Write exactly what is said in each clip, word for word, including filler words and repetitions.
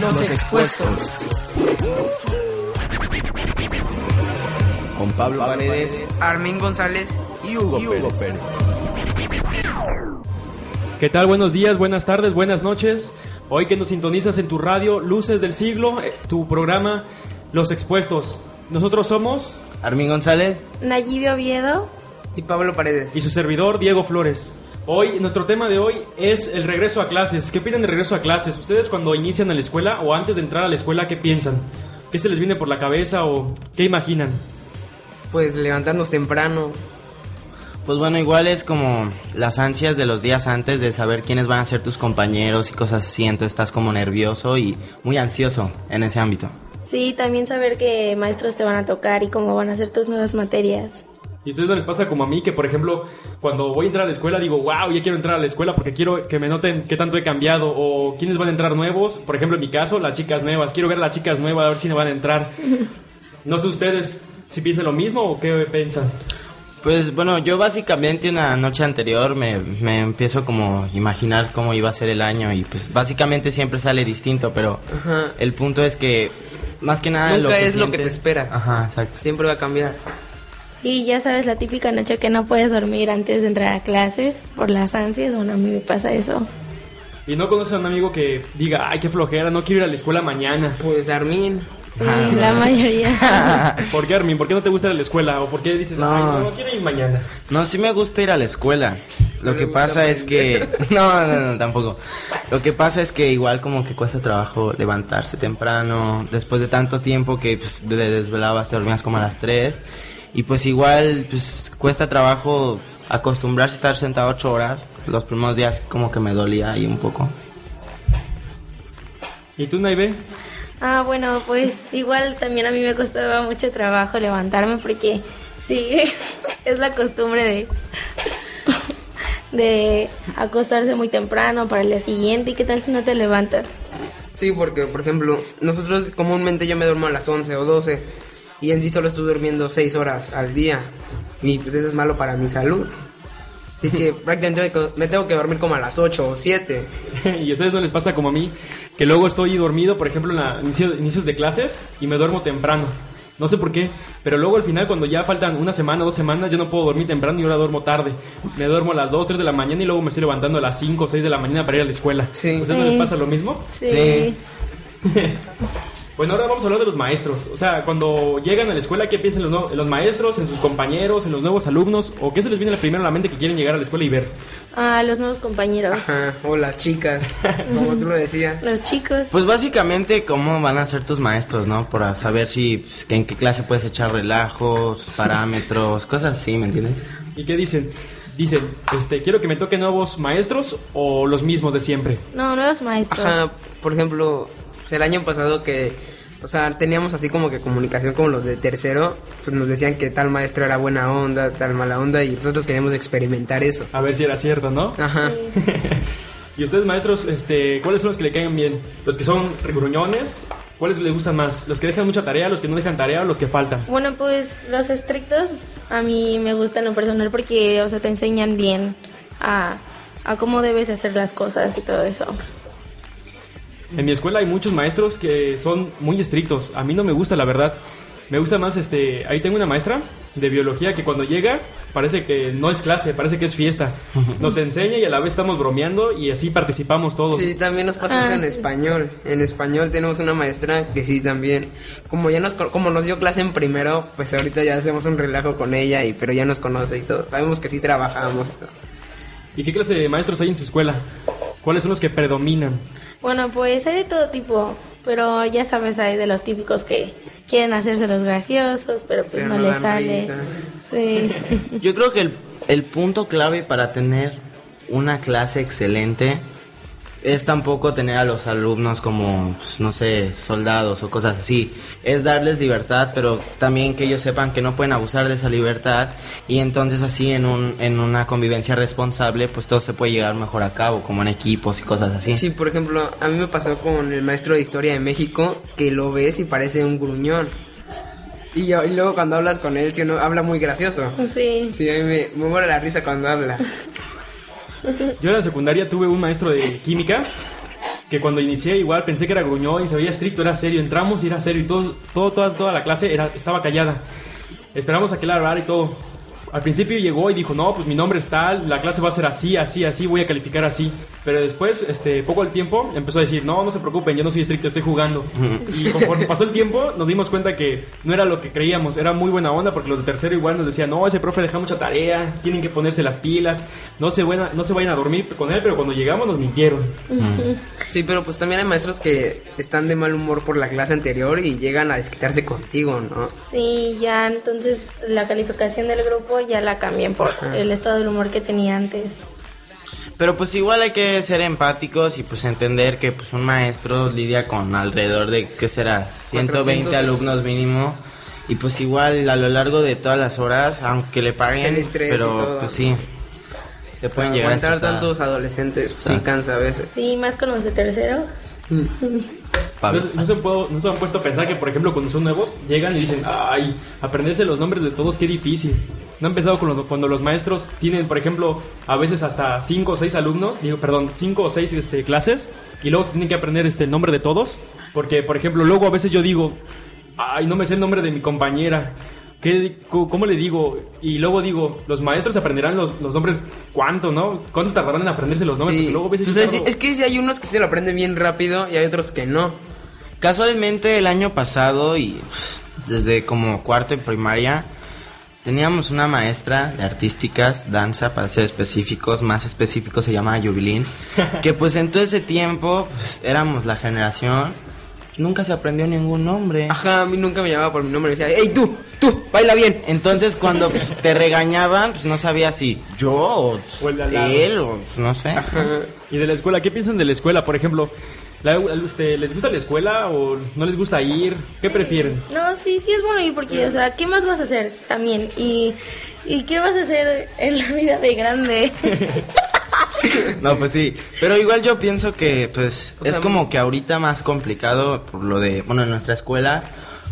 Los Expuestos. Con Pablo Paredes, Armin González y Hugo Pérez. ¿Qué tal? Buenos días, buenas tardes, buenas noches. Hoy que nos sintonizas en tu radio Luces del Siglo, tu programa Los Expuestos. Nosotros somos Armin González, Nayibio Oviedo y Pablo Paredes. Y su servidor Diego Flores. Hoy, nuestro tema de hoy es el regreso a clases. ¿Qué opinan del regreso a clases? ¿Ustedes cuando inician a la escuela o antes de entrar a la escuela, qué piensan? ¿Qué se les viene por la cabeza o qué imaginan? Pues levantarnos temprano. Pues bueno, igual es como las ansias de los días antes de saber quiénes van a ser tus compañeros y cosas así, entonces estás como nervioso y muy ansioso en ese ámbito. Sí, también saber qué maestros te van a tocar y cómo van a ser tus nuevas materias. ¿Y a ustedes no les pasa como a mí que, por ejemplo, cuando voy a entrar a la escuela digo, wow, ya quiero entrar a la escuela porque quiero que me noten qué tanto he cambiado o quiénes van a entrar nuevos? Por ejemplo, en mi caso, las chicas nuevas. Quiero ver a las chicas nuevas, a ver si me van a entrar. No sé ustedes si piensan lo mismo o qué piensan. Pues bueno, yo básicamente una noche anterior me, me empiezo como imaginar cómo iba a ser el año y pues básicamente siempre sale distinto, pero ajá, el punto es que más que nada... Nunca lo que es sientes, lo que te esperas. Ajá, exacto. Siempre va a cambiar. Sí, ya sabes, la típica noche que no puedes dormir antes de entrar a clases por las ansias, bueno, a mí me pasa eso. ¿Y no conoces a un amigo que diga, ay, qué flojera, no quiero ir a la escuela mañana? Pues Armin... Sí, ah, la mayoría. ¿Por qué, Armin? ¿Por qué no te gusta ir a la escuela? ¿O por qué dices, no, ay, no, no quiero ir mañana? No, sí me gusta ir a la escuela. Lo que pasa es que... No, no, no, tampoco. Lo que pasa es que igual como que cuesta trabajo levantarse temprano. Después de tanto tiempo que pues, te desvelabas, te dormías como a las tres. Y pues igual pues, cuesta trabajo acostumbrarse a estar sentado ocho horas. Los primeros días como que me dolía ahí un poco. ¿Y tú, Naive? Ah, bueno, pues igual también a mí me costaba mucho trabajo levantarme porque sí, es la costumbre de, de acostarse muy temprano para el día siguiente. ¿Y qué tal si no te levantas? Sí, porque por ejemplo, nosotros comúnmente yo me duermo a las once o doce y en sí solo estoy durmiendo seis horas al día y pues eso es malo para mi salud. Así que prácticamente me tengo que dormir como a las ocho o siete. ¿Y a ustedes no les pasa como a mí? Que luego estoy dormido, por ejemplo, en la inicio, inicios de clases y me duermo temprano. No sé por qué, pero luego al final cuando ya faltan una semana, dos semanas, yo no puedo dormir temprano y ahora duermo tarde. Me duermo a las dos, tres de la mañana y luego me estoy levantando a las cinco o seis de la mañana para ir a la escuela. Sí. ¿A ustedes sí no les pasa lo mismo? Sí. Sí. Bueno, ahora vamos a hablar de los maestros. O sea, cuando llegan a la escuela, ¿qué piensan los, no- los maestros, en sus compañeros, en los nuevos alumnos? ¿O qué se les viene primero a la mente que quieren llegar a la escuela y ver? Ah, los nuevos compañeros. Ajá, o las chicas, como tú lo decías. Los chicos. Pues básicamente, ¿cómo van a ser tus maestros, no? Para saber si pues, en qué clase puedes echar relajos, parámetros, cosas así, ¿me entiendes? ¿Y qué dicen? Dicen, este, quiero que me toquen nuevos maestros o los mismos de siempre. No, nuevos maestros. Ajá, por ejemplo... El año pasado que, o sea, teníamos así como que comunicación con los de tercero, pues nos decían que tal maestro era buena onda, tal mala onda, y nosotros queríamos experimentar eso. A ver si era cierto, ¿no? Ajá. Sí. Y ustedes, maestros, este, ¿cuáles son los que le caen bien? ¿Los que son gruñones? ¿Cuáles les gustan más? ¿Los que dejan mucha tarea, los que no dejan tarea o los que faltan? Bueno, pues los estrictos a mí me gustan en lo personal porque, o sea, te enseñan bien a, a cómo debes hacer las cosas y todo eso. En mi escuela hay muchos maestros que son muy estrictos. A mí no me gusta, la verdad. Me gusta más, este... Ahí tengo una maestra de biología que cuando llega parece que no es clase, parece que es fiesta. Nos enseña y a la vez estamos bromeando y así participamos todos. Sí, también nos pasa eso en español. En español tenemos una maestra que sí, también. Como ya nos como nos dio clase en primero, pues ahorita ya hacemos un relajo con ella, y pero ya nos conoce y todo. Sabemos que sí trabajamos. ¿Y qué clase de maestros hay en su escuela? ¿Cuáles son los que predominan? Bueno, pues hay de todo tipo, pero ya sabes, hay de los típicos que quieren hacerse los graciosos, pero pues pero no, no les sale. Sí. Yo creo que el, el punto clave para tener una clase excelente es tampoco tener a los alumnos como, pues, no sé, soldados o cosas así. Es darles libertad, pero también que ellos sepan que no pueden abusar de esa libertad, y entonces así en un en una convivencia responsable, pues todo se puede llegar mejor a cabo, como en equipos y cosas así. Sí, por ejemplo, a mí me pasó con el maestro de Historia de México, que lo ves y parece un gruñón. Y, yo, y luego cuando hablas con él, si uno habla muy gracioso. Sí. Sí, a mí me, me muere la risa cuando habla. Yo en la secundaria tuve un maestro de química que cuando inicié igual pensé que era gruñón y se veía estricto, era serio. Entramos y era serio y todo, todo, toda, toda la clase era, estaba callada. Esperamos a que él hablara y todo. Al principio llegó y dijo, no, pues mi nombre es tal, la clase va a ser así, así, así, voy a calificar así. Pero después, este, poco al tiempo, empezó a decir, no, no se preocupen, yo no soy estricto, estoy jugando. Y conforme pasó el tiempo, nos dimos cuenta que no era lo que creíamos, era muy buena onda, porque los de tercero igual nos decían, no, ese profe deja mucha tarea, tienen que ponerse las pilas, no se, buena, no se vayan a dormir con él, pero cuando llegamos nos mintieron. Sí, pero pues también hay maestros que están de mal humor por la clase anterior y llegan a desquitarse contigo, ¿no? Sí, ya, entonces la calificación del grupo ya la cambié por el estado del humor que tenía antes. Pero pues igual hay que ser empáticos y pues entender que pues un maestro lidia con alrededor de, ¿qué será? ciento veinte alumnos mínimo. Y pues igual a lo largo de todas las horas, aunque le paguen, pero pues sí, se pueden llegar a aguantar tantos adolescentes, sí cansa a veces. Sí, más con los de tercero. Pablo. No, no, se puedo, no se han puesto a pensar que, por ejemplo, cuando son nuevos, llegan y dicen, ay, aprenderse los nombres de todos, qué difícil. No han pensado cuando, cuando los maestros tienen, por ejemplo, a veces hasta cinco o seis alumnos, digo, perdón, cinco o seis este, clases, y luego se tienen que aprender este, el nombre de todos, porque, por ejemplo, luego a veces yo digo, ay, no me sé el nombre de mi compañera. ¿Qué, ¿Cómo le digo? Y luego digo, los maestros aprenderán los, los nombres. ¿Cuánto, no? ¿Cuánto tardarán en aprenderse los nombres? Sí. Porque luego a veces pues es, tardo... es que hay unos que se lo aprenden bien rápido y hay otros que no. Casualmente el año pasado, y desde como cuarto en primaria, teníamos una maestra de artísticas, danza para ser específicos, más específicos, se llamaba Jubilín, que pues en todo ese tiempo pues, éramos la generación, nunca se aprendió ningún nombre. Ajá, a mí nunca me llamaba por mi nombre, me decía, ¡ey tú! Tú, baila bien. Entonces cuando pues, te regañaban, pues no sabía si yo o, o él o pues, no sé. Ajá. Y de la escuela, ¿qué piensan de la escuela? Por ejemplo, la, usted, ¿les gusta la escuela o no les gusta ir? ¿Qué sí. prefieren? No, sí, sí es bueno ir porque, o sea, ¿qué más vas a hacer también? ¿Y, y qué vas a hacer en la vida de grande? No, pues sí, pero igual yo pienso que pues o sea, es como que ahorita más complicado por lo de, bueno, en nuestra escuela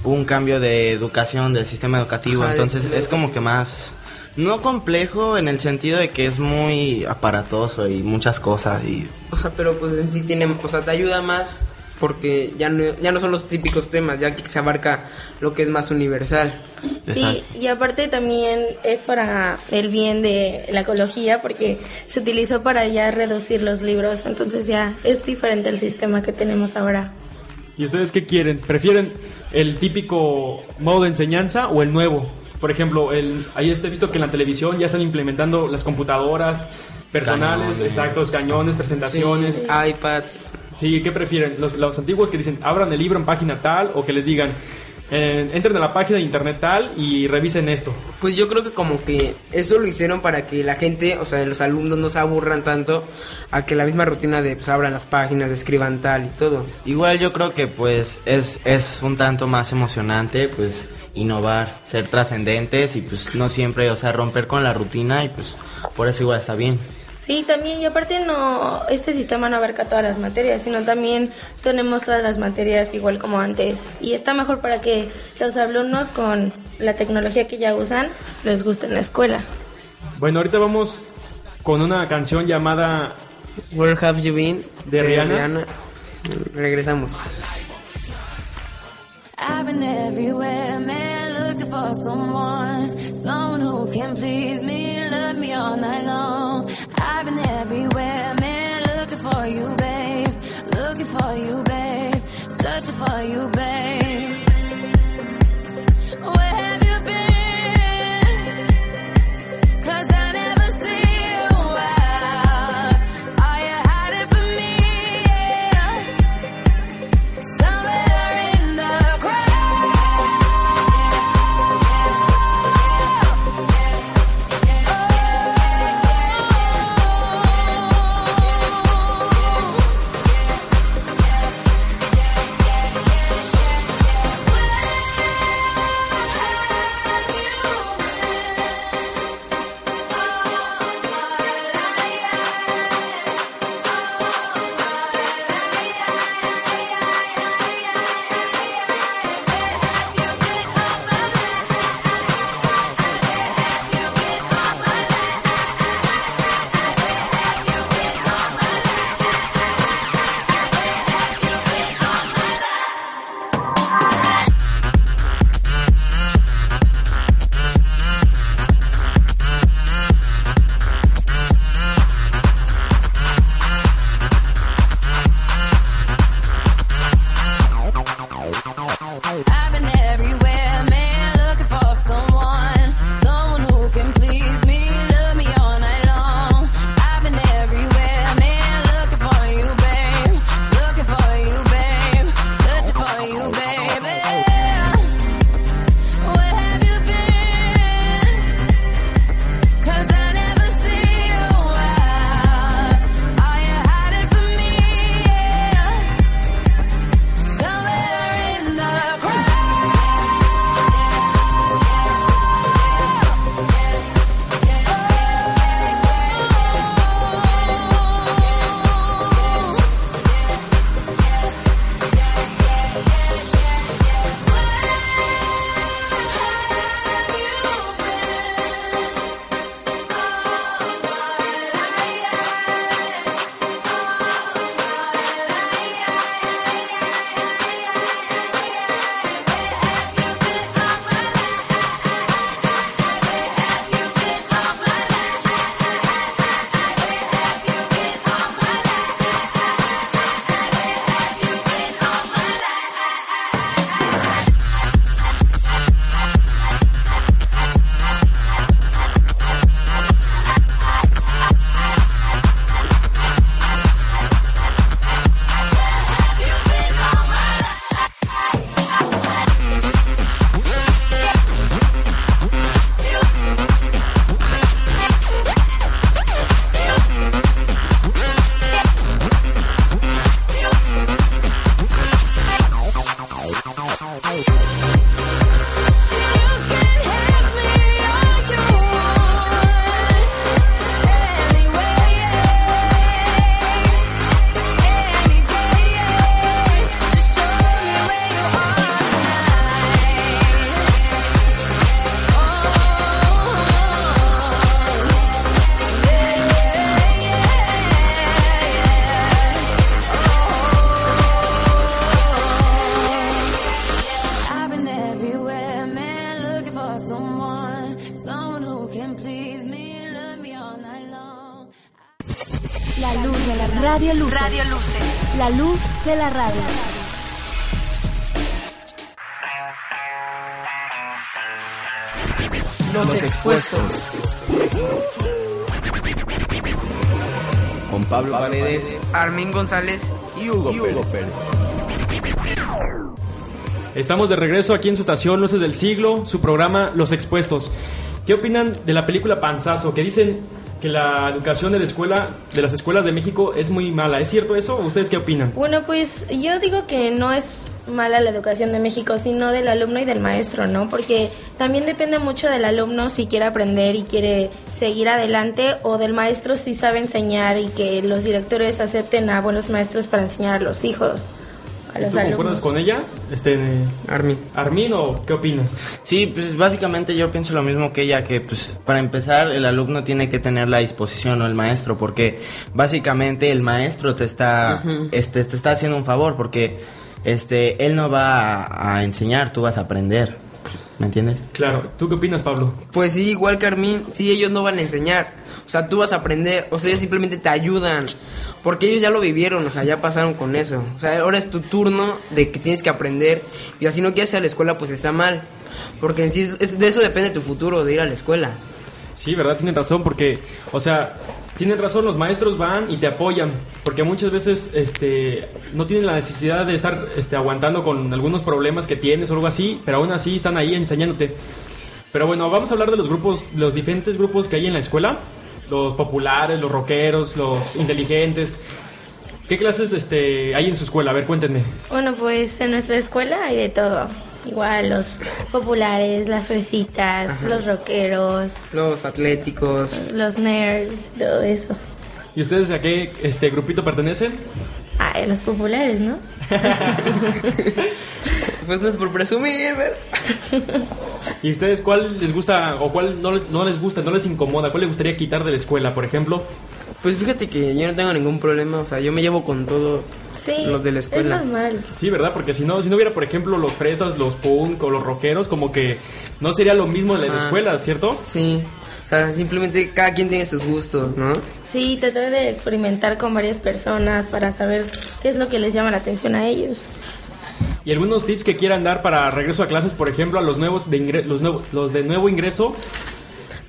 hubo un cambio de educación, del sistema educativo, ajá, entonces es, es como que más, no complejo en el sentido de que es muy aparatoso y muchas cosas y... O sea, pero pues en sí tiene, o sea, te ayuda más porque ya no, ya no son los típicos temas, ya que se abarca lo que es más universal. Exacto. Sí, y aparte también es para el bien de la ecología porque se utilizó para ya reducir los libros, entonces ya es diferente el sistema que tenemos ahora. ¿Y ustedes qué quieren? ¿Prefieren el típico modo de enseñanza o el nuevo? Por ejemplo, el ahí está visto que en la televisión ya están implementando las computadoras personales, cañones. Exactos, cañones, presentaciones, sí, sí. iPads. Sí, ¿qué prefieren? Los, los antiguos que dicen, abran el libro en página tal, o que les digan, eh, entren a la página de internet tal y revisen esto. Pues yo creo que como que eso lo hicieron para que la gente, o sea, los alumnos no se aburran tanto a que la misma rutina de pues abran las páginas, escriban tal y todo. Igual yo creo que pues es, es un tanto más emocionante pues innovar, ser trascendentes y pues no siempre, o sea, romper con la rutina y pues por eso igual está bien. Sí, también, y aparte no, este sistema no abarca todas las materias, sino también tenemos todas las materias igual como antes. Y está mejor para que los alumnos con la tecnología que ya usan les guste en la escuela. Bueno, ahorita vamos con una canción llamada Where Have You Been de, de Rihanna. Rihanna. Regresamos. I've been everywhere, man, looking for someone, someone who can please me, love me all night long. I've been everywhere, man, looking for you, babe, looking for you, babe, searching for you, babe. Where have you been? 'Cause I never see you out. Are you hiding from me? Yeah. Somewhere Radio Luces. Radio Luces. La luz de la radio. Los Expuestos. Con Pablo Paredes, Armin González y Hugo, y Hugo Pérez. Pérez. Estamos de regreso aquí en su estación Luces del Siglo, su programa Los Expuestos. ¿Qué opinan de la película Panzazo? Que dicen que la educación de la escuela, de las escuelas de México es muy mala. ¿Es cierto eso? ¿Ustedes qué opinan? Bueno, pues yo digo que no es mala la educación de México, sino del alumno y del maestro, ¿no? Porque también depende mucho del alumno si quiere aprender y quiere seguir adelante, o del maestro si sabe enseñar y que los directores acepten a buenos maestros para enseñar a los hijos. ¿Tú concuerdas con ella, este, Armin? Armin, ¿o qué opinas? Sí, pues básicamente yo pienso lo mismo que ella, que pues para empezar el alumno tiene que tener la disposición, o el maestro, porque básicamente el maestro te está, uh-huh. este, te está haciendo un favor, porque este, él no va a, a enseñar, tú vas a aprender, ¿me entiendes? Claro. ¿Tú qué opinas, Pablo? Pues sí, igual que Armin, sí, ellos no van a enseñar, o sea, tú vas a aprender, o sea, ellos simplemente te ayudan. Porque ellos ya lo vivieron, o sea, ya pasaron con eso. O sea, ahora es tu turno de que tienes que aprender. Y así no quieres ir a la escuela, pues está mal. Porque en sí, es, de eso depende tu futuro, de ir a la escuela. Sí, verdad, tienen razón, porque, o sea, tienen razón, los maestros van y te apoyan. Porque muchas veces, este, no tienen la necesidad de estar, este, aguantando con algunos problemas que tienes o algo así. Pero aún así están ahí enseñándote. Pero bueno, vamos a hablar de los grupos, los diferentes grupos que hay en la escuela. Los populares, los rockeros, los inteligentes. ¿Qué clases este, hay en su escuela? A ver, cuéntenme. Bueno, pues en nuestra escuela hay de todo. Igual los populares, las fresitas, ajá, los rockeros, los atléticos, los nerds, todo eso. ¿Y ustedes a qué este grupito pertenecen? Ah, los populares, ¿no? Pues no es por presumir, ¿verdad? ¿Y ustedes cuál les gusta o cuál no les, no les gusta, no les incomoda? ¿Cuál les gustaría quitar de la escuela, por ejemplo? Pues fíjate que yo no tengo ningún problema, o sea, yo me llevo con todos, sí, los de la escuela. Sí, es normal. Sí, ¿verdad? Porque si no, si no hubiera, por ejemplo, los fresas, los punk o los rockeros, como que no sería lo mismo en la escuela, ¿cierto? Sí, o sea, simplemente cada quien tiene sus gustos, ¿no? Sí, tratar de experimentar con varias personas para saber qué es lo que les llama la atención a ellos. Y algunos tips que quieran dar para regreso a clases, por ejemplo, a los nuevos de ingre- los, nuevo- los de nuevo ingreso.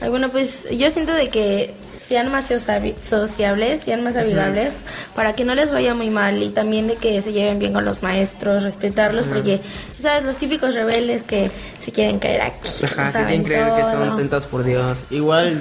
Ay, bueno, pues yo siento de que sean más sociables, sean más amigables, uh-huh, para que no les vaya muy mal, y también de que se lleven bien con los maestros, respetarlos, uh-huh, porque, ¿sabes? Los típicos rebeldes que se quieren creer aquí. Ajá, se quieren creer que son tentas por Dios. Igual,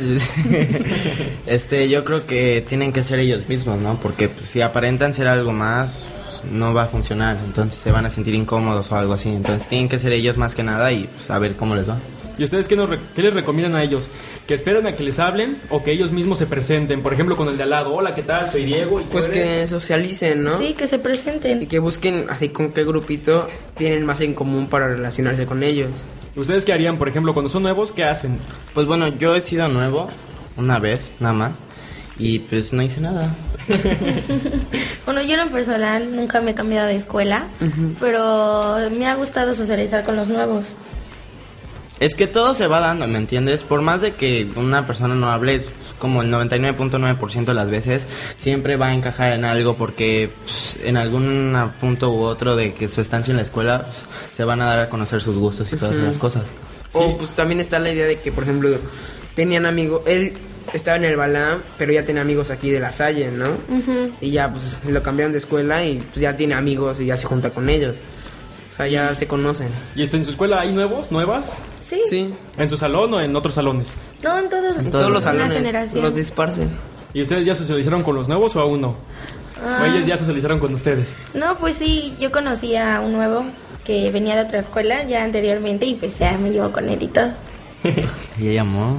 este, yo creo que tienen que ser ellos mismos, ¿no? Porque pues, si aparentan ser algo más, no va a funcionar, entonces se van a sentir incómodos o algo así, entonces tienen que ser ellos más que nada y pues, a ver cómo les va. ¿Y ustedes qué, nos re- qué les recomiendan a ellos? ¿Que esperen a que les hablen o que ellos mismos se presenten? Por ejemplo, con el de al lado, hola, ¿qué tal? Soy Diego. ¿Y pues eres? Que socialicen, ¿no? Sí, que se presenten. Y que busquen así con qué grupito tienen más en común para relacionarse con ellos. ¿Ustedes qué harían, por ejemplo, cuando son nuevos? ¿Qué hacen? Pues bueno, yo he sido nuevo una vez, nada más, y pues no hice nada. Bueno, yo en lo personal nunca me he cambiado de escuela, uh-huh, pero me ha gustado socializar con los nuevos. Es que todo se va dando, ¿me entiendes? Por más de que una persona no hable, es como el noventa y nueve punto nueve por ciento de las veces, siempre va a encajar en algo, porque pues, en algún punto u otro de que su estancia en la escuela, pues, se van a dar a conocer sus gustos y todas, uh-huh, esas cosas. O sí, pues también está la idea de que, por ejemplo, tenían amigos, él estaba en el Balam, pero ya tenía amigos aquí de la Salle, ¿no? Uh-huh. Y ya pues lo cambiaron de escuela y pues ya tiene amigos y ya se junta con ellos. O sea, ya se conocen. ¿Y está en su escuela hay nuevos, nuevas? Sí. Sí. ¿En su salón o en otros salones? No, en todos, en todos, todos los salones. Los disparcen. ¿Y ustedes ya socializaron con los nuevos o aún no? Ah. ¿O ellos ya socializaron con ustedes? No, pues sí, yo conocí a un nuevo que venía de otra escuela ya anteriormente y pues ya me llevo con él y todo. Y hay amor.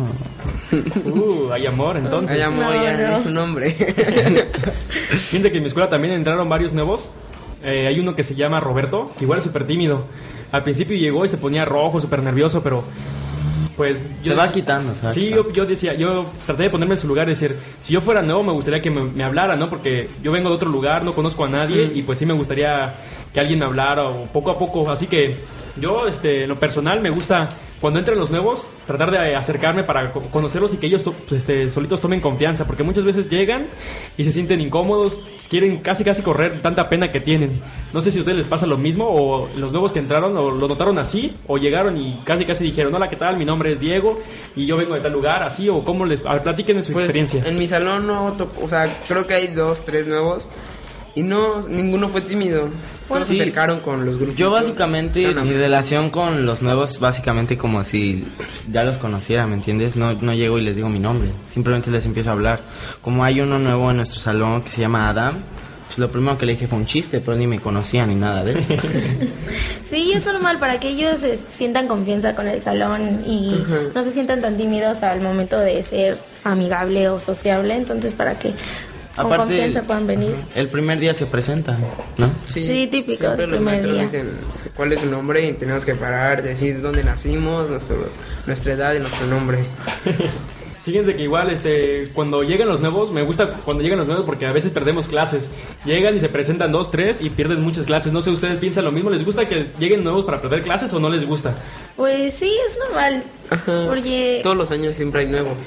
Uh, hay amor, entonces. Hay amor, no, ya no. Es un hombre. Fíjate que en mi escuela también entraron varios nuevos. Eh, hay uno que se llama Roberto, que igual es súper tímido. Al principio llegó y se ponía rojo, súper nervioso, pero pues yo se va quitando, ¿sabes? Sí, yo, yo decía, yo traté de ponerme en su lugar y decir, si yo fuera nuevo me gustaría que me, me hablara, ¿no? Porque yo vengo de otro lugar, no conozco a nadie, mm. y pues sí me gustaría que alguien me hablara, o poco a poco, así que Yo, este, en lo personal, me gusta cuando entran los nuevos tratar de acercarme para conocerlos y que ellos pues, este, solitos tomen confianza, porque muchas veces llegan y se sienten incómodos, quieren casi casi correr tanta pena que tienen. No sé si a ustedes les pasa lo mismo, o los nuevos que entraron o lo notaron así, o llegaron y casi casi dijeron: hola, ¿qué tal? Mi nombre es Diego y yo vengo de tal lugar, así, o cómo les... A ver, platíquenme su pues, experiencia. En mi salón no, to... o sea, creo que hay dos, tres nuevos y no, ninguno fue tímido. Todos sí. Se acercaron con los grupos. Yo básicamente, mi relación con los nuevos, básicamente como si ya los conociera, ¿me entiendes? No, no llego y les digo mi nombre, simplemente les empiezo a hablar. Como hay uno nuevo en nuestro salón que se llama Adam, pues lo primero que le dije fue un chiste, pero ni me conocía ni nada de eso. Sí, es normal para que ellos sientan confianza con el salón y uh-huh. no se sientan tan tímidos al momento de ser amigable o sociable, entonces para que... Aparte, con confianza puedan venir. El primer día se presentan, ¿no? Sí, sí, típico. Siempre los maestros día. dicen cuál es su nombre y tenemos que parar, decir dónde nacimos, nuestro, nuestra edad y nuestro nombre. Fíjense que igual, este, cuando llegan los nuevos, me gusta cuando llegan los nuevos porque a veces perdemos clases. Llegan y se presentan dos, tres y pierden muchas clases. No sé, ¿ustedes piensan lo mismo? ¿Les gusta que lleguen nuevos para perder clases o no les gusta? Pues sí, es normal. Ajá. Porque... todos los años siempre hay nuevos.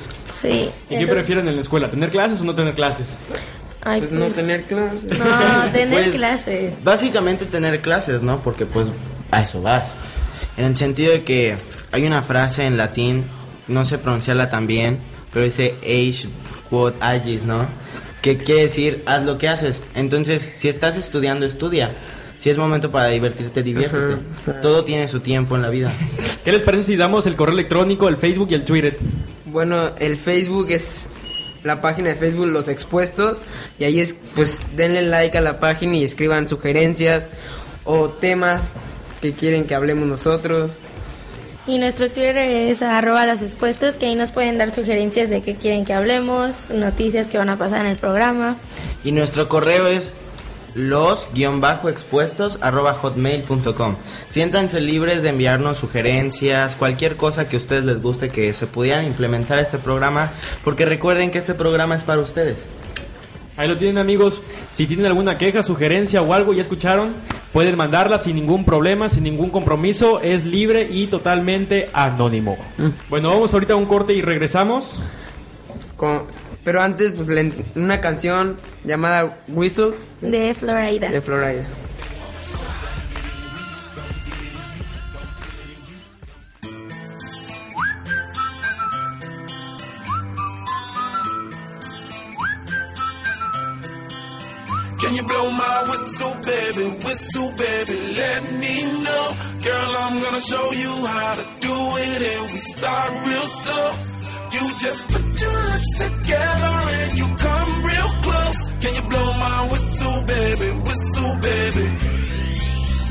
Sí. ¿Y entonces... qué prefieren en la escuela? ¿Tener clases o no tener clases? Ay, pues, pues no tener clases. No, tener pues, clases. Básicamente tener clases, ¿no? Porque pues a eso vas. En el sentido de que hay una frase en latín, no sé pronunciarla tan bien, pero dice age quod agis, ¿no? Que quiere decir haz lo que haces. Entonces, si estás estudiando, estudia. Si es momento para divertirte, diviértete. Uh-huh. Todo tiene su tiempo en la vida. ¿Qué les parece si damos el correo electrónico, el Facebook y el Twitter? Bueno, el Facebook es la página de Facebook Los Expuestos. Y ahí es, pues denle like a la página y escriban sugerencias o temas que quieren que hablemos nosotros. Y nuestro Twitter es arroba los expuestos, que ahí nos pueden dar sugerencias de qué quieren que hablemos, noticias que van a pasar en el programa. Y nuestro correo es los-expuestos arroba hotmail punto com. Siéntanse libres de enviarnos sugerencias, cualquier cosa que a ustedes les guste que se pudieran implementar este programa, porque recuerden que este programa es para ustedes. Ahí lo tienen, amigos. Si tienen alguna queja, sugerencia o algo, ya escucharon, pueden mandarla sin ningún problema, sin ningún compromiso. Es libre y totalmente anónimo. Mm. Bueno, vamos ahorita a un corte y regresamos. Con, pero antes, pues le, una canción llamada Whistle de Florida. De Florida. Can you blow my whistle, baby, whistle, baby, let me know. Girl, I'm gonna show you how to do it and we start real slow. You just put your lips together and you come real close. Can you blow my whistle, baby, whistle, baby?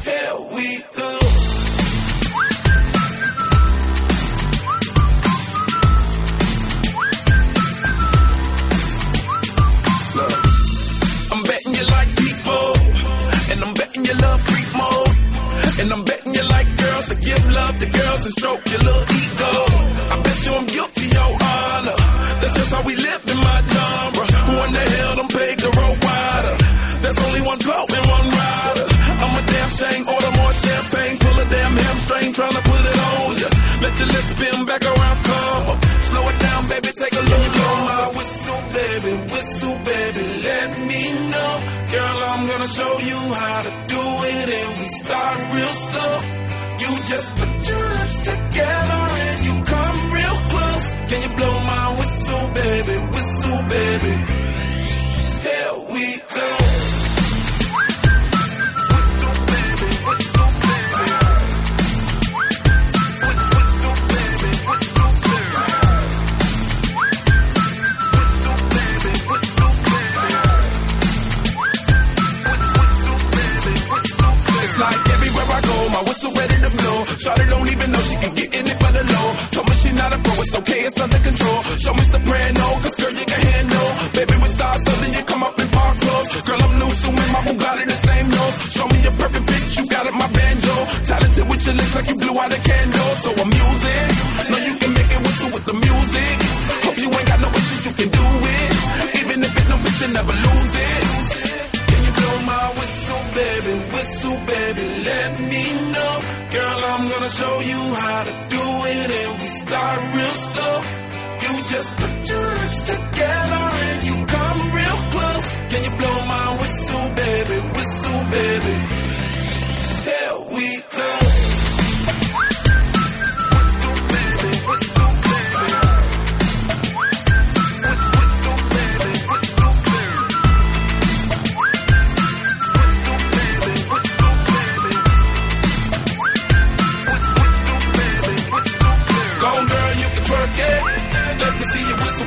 Here we go. And I'm betting you like girls to give love to girls and stroke your little ego. I bet you I'm guilty, your honor. That's just how we live in my genre. Who in the hell done paved the road wider? There's only one blow and one rider. I'm a damn shame, order more champagne. Pull a damn hamstring, tryna put it on ya. Let your lips spin back around, come up. Slow it down, baby, take a look. Blow my whistle, baby, whistle, baby, let me know. Girl, I'm gonna show you how to do it and we start real slow. You just put your lips together and you come real close. Can you blow my whistle, baby, whistle, baby? Here we go. Shawty don't even know she can get in it for the low. Told me she not a pro, it's okay, it's under control. Show me soprano, cause girl, you can handle. Baby, with stars, so then you come up in park clothes. Girl, I'm new, so when my Bugatti the same nose. Show me your perfect bitch, you got it, my banjo. Talented with your lips like you blew out a candle. So I'm using, know you can make it whistle with the music. Hope you ain't got no issues, you can do it. Even if it's no bitch, you never lose it. Can you blow my whistle, baby, whistle, baby, let me know. Girl, I'm show you how to do it and we start real slow. You just put your lips together and you come real close. Can you blow my whistle, baby, whistle, baby? Here we go.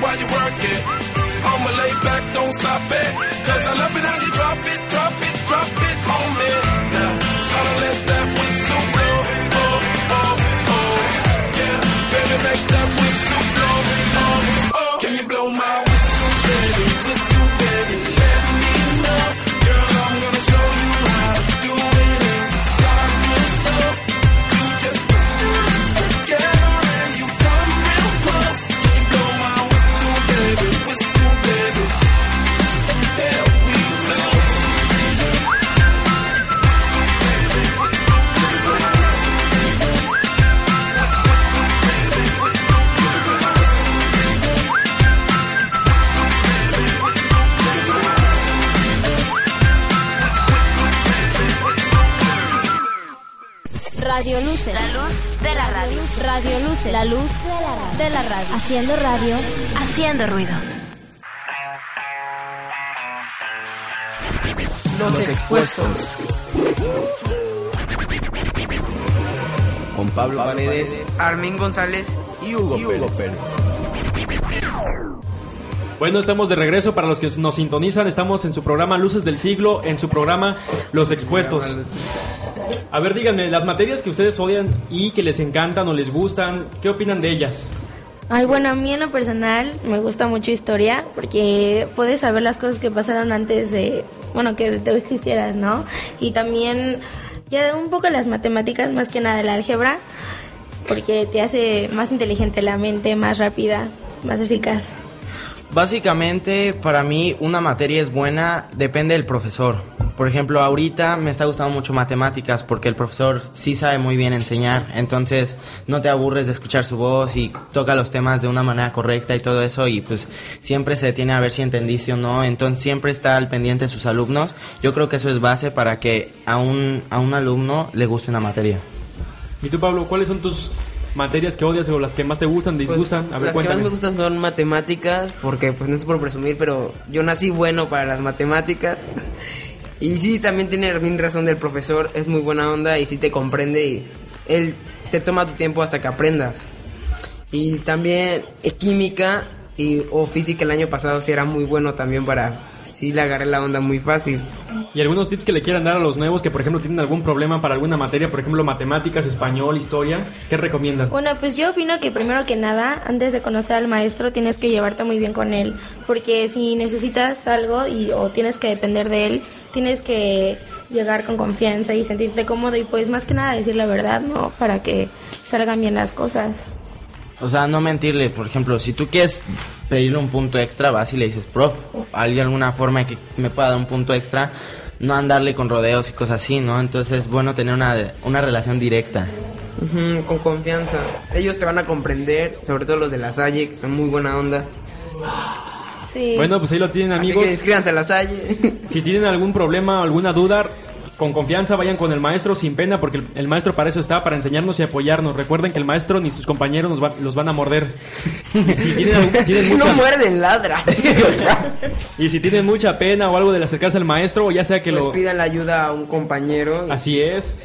While you work it, I'ma lay back, don't stop it, cause I love it how you drop it, drop it, drop it on me. Now, try to let that whistle blow, oh, oh, oh, yeah, baby, make that whistle blow, oh, oh. Can you blow my whistle, baby, whistle, baby, let me know, girl, I'm gonna show you how to do it and start with stuff, you just put your hands together and you come real close, can you blow my whistle? Baby, whistle, baby, there we go. Radio Luce, la luz de la radio. Radio Luce, la luz de la radio. Haciendo radio, haciendo ruido. Los Expuestos. Con Pablo Paredes, Armin González y Hugo, y Hugo Pérez. Pérez. Bueno, estamos de regreso. Para los que nos sintonizan, estamos en su programa Luces del Siglo, en su programa Los Expuestos. A ver, díganme, las materias que ustedes odian y que les encantan o les gustan, ¿qué opinan de ellas? Ay, bueno, a mí en lo personal me gusta mucho historia, porque puedes saber las cosas que pasaron antes de, bueno, que tú existieras, ¿no? Y también ya un poco las matemáticas, más que nada el álgebra, porque te hace más inteligente la mente, más rápida, más eficaz. Básicamente, para mí, una materia es buena, depende del profesor. Por ejemplo, ahorita me está gustando mucho matemáticas porque el profesor sí sabe muy bien enseñar. Entonces, no te aburres de escuchar su voz y toca los temas de una manera correcta y todo eso. Y pues siempre se detiene a ver si entendiste o no. Entonces, siempre está al pendiente de sus alumnos. Yo creo que eso es base para que a un, a un alumno le guste una materia. ¿Y tú, Pablo, cuáles son tus materias que odias o las que más te gustan, disgustan? Pues, a ver, las cuéntame. Que más me gustan son matemáticas, porque pues no es por presumir, pero yo nací bueno para las matemáticas. Y sí, también tiene bien razón del profesor, es muy buena onda y sí te comprende y él te toma tu tiempo hasta que aprendas. Y también química y o física el año pasado sí era muy bueno también para... Sí le agarré la onda muy fácil. ¿Y algunos tips que le quieran dar a los nuevos que, por ejemplo, tienen algún problema para alguna materia? Por ejemplo, matemáticas, español, historia. ¿Qué recomiendan? Bueno, pues yo opino que primero que nada, antes de conocer al maestro, tienes que llevarte muy bien con él. Porque si necesitas algo y, o tienes que depender de él, tienes que llegar con confianza y sentirte cómodo. Y pues más que nada decir la verdad, ¿no? Para que salgan bien las cosas. O sea, no mentirle. Por ejemplo, si tú quieres pedirle un punto extra, vas y le dices, prof, ¿hay alguna forma de que me pueda dar un punto extra? No andarle con rodeos y cosas así, ¿no? Entonces es bueno tener una, una relación directa. Uh-huh, con confianza. Ellos te van a comprender, sobre todo los de la Salle, que son muy buena onda. Sí. Bueno, pues ahí lo tienen, amigos. Así que inscríbanse a la Salle. Si tienen algún problema o alguna duda, con confianza vayan con el maestro sin pena, porque el, el maestro para eso está, para enseñarnos y apoyarnos. Recuerden que el maestro ni sus compañeros nos va, los van a morder. Si tienen, tienen mucha... No muerden, ladra. Y si tienen mucha pena o algo de acercarse al maestro, o ya sea que pues lo... Pues pidan la ayuda a un compañero. Así es.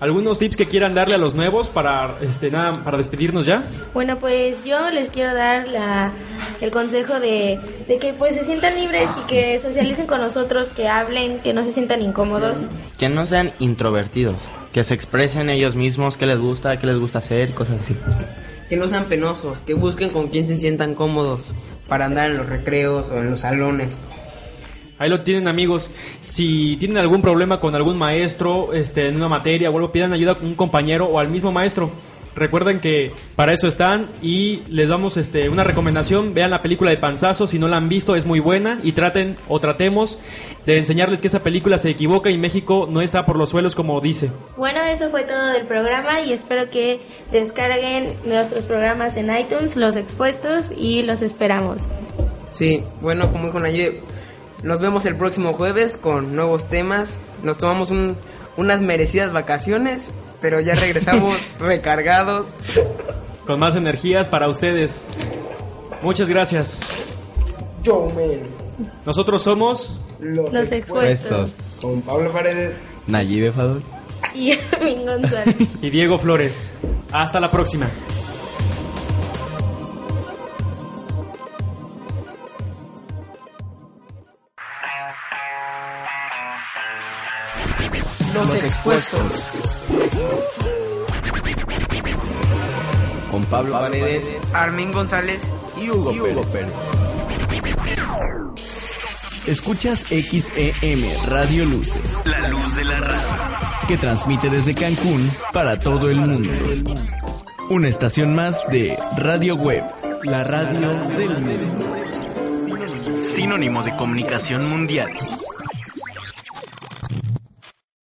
¿Algunos tips que quieran darle a los nuevos para, este, nada, para despedirnos ya? Bueno, pues yo les quiero dar la, el consejo de, de que pues se sientan libres y que socialicen con nosotros, que hablen, que no se sientan incómodos. Que no sean introvertidos, que se expresen ellos mismos, qué les gusta, qué les gusta hacer, cosas así. Que no sean penosos, que busquen con quién se sientan cómodos para andar en los recreos o en los salones. Ahí lo tienen, amigos. Si tienen algún problema con algún maestro este, en una materia o algo, pidan ayuda a un compañero o al mismo maestro. Recuerden que para eso están y les damos este, una recomendación. Vean la película de Panzazo, si no la han visto, es muy buena. Y traten o tratemos de enseñarles que esa película se equivoca y México no está por los suelos como dice. Bueno, eso fue todo del programa y espero que descarguen nuestros programas en iTunes, Los Expuestos, y los esperamos. Sí, bueno, como dijo Nayib, nos vemos el próximo jueves con nuevos temas. Nos tomamos un, unas merecidas vacaciones, pero ya regresamos recargados. Con más energías para ustedes. Muchas gracias. Yo, man. Nosotros somos... Los, Los Expuestos. Expuestos. Con Pablo Paredes. Nayib Oviedo. Y Armin González. Y Diego Flores. Hasta la próxima. Los, Los Expuestos. Expuestos. Con Pablo Paredes, Armin González y Hugo, y Hugo Pérez. Pérez. Escuchas X E M Radio Luces, la luz de la radio, que transmite desde Cancún para todo el mundo. Una estación más de Radio Web, la radio del mundo. Sinónimo de comunicación mundial.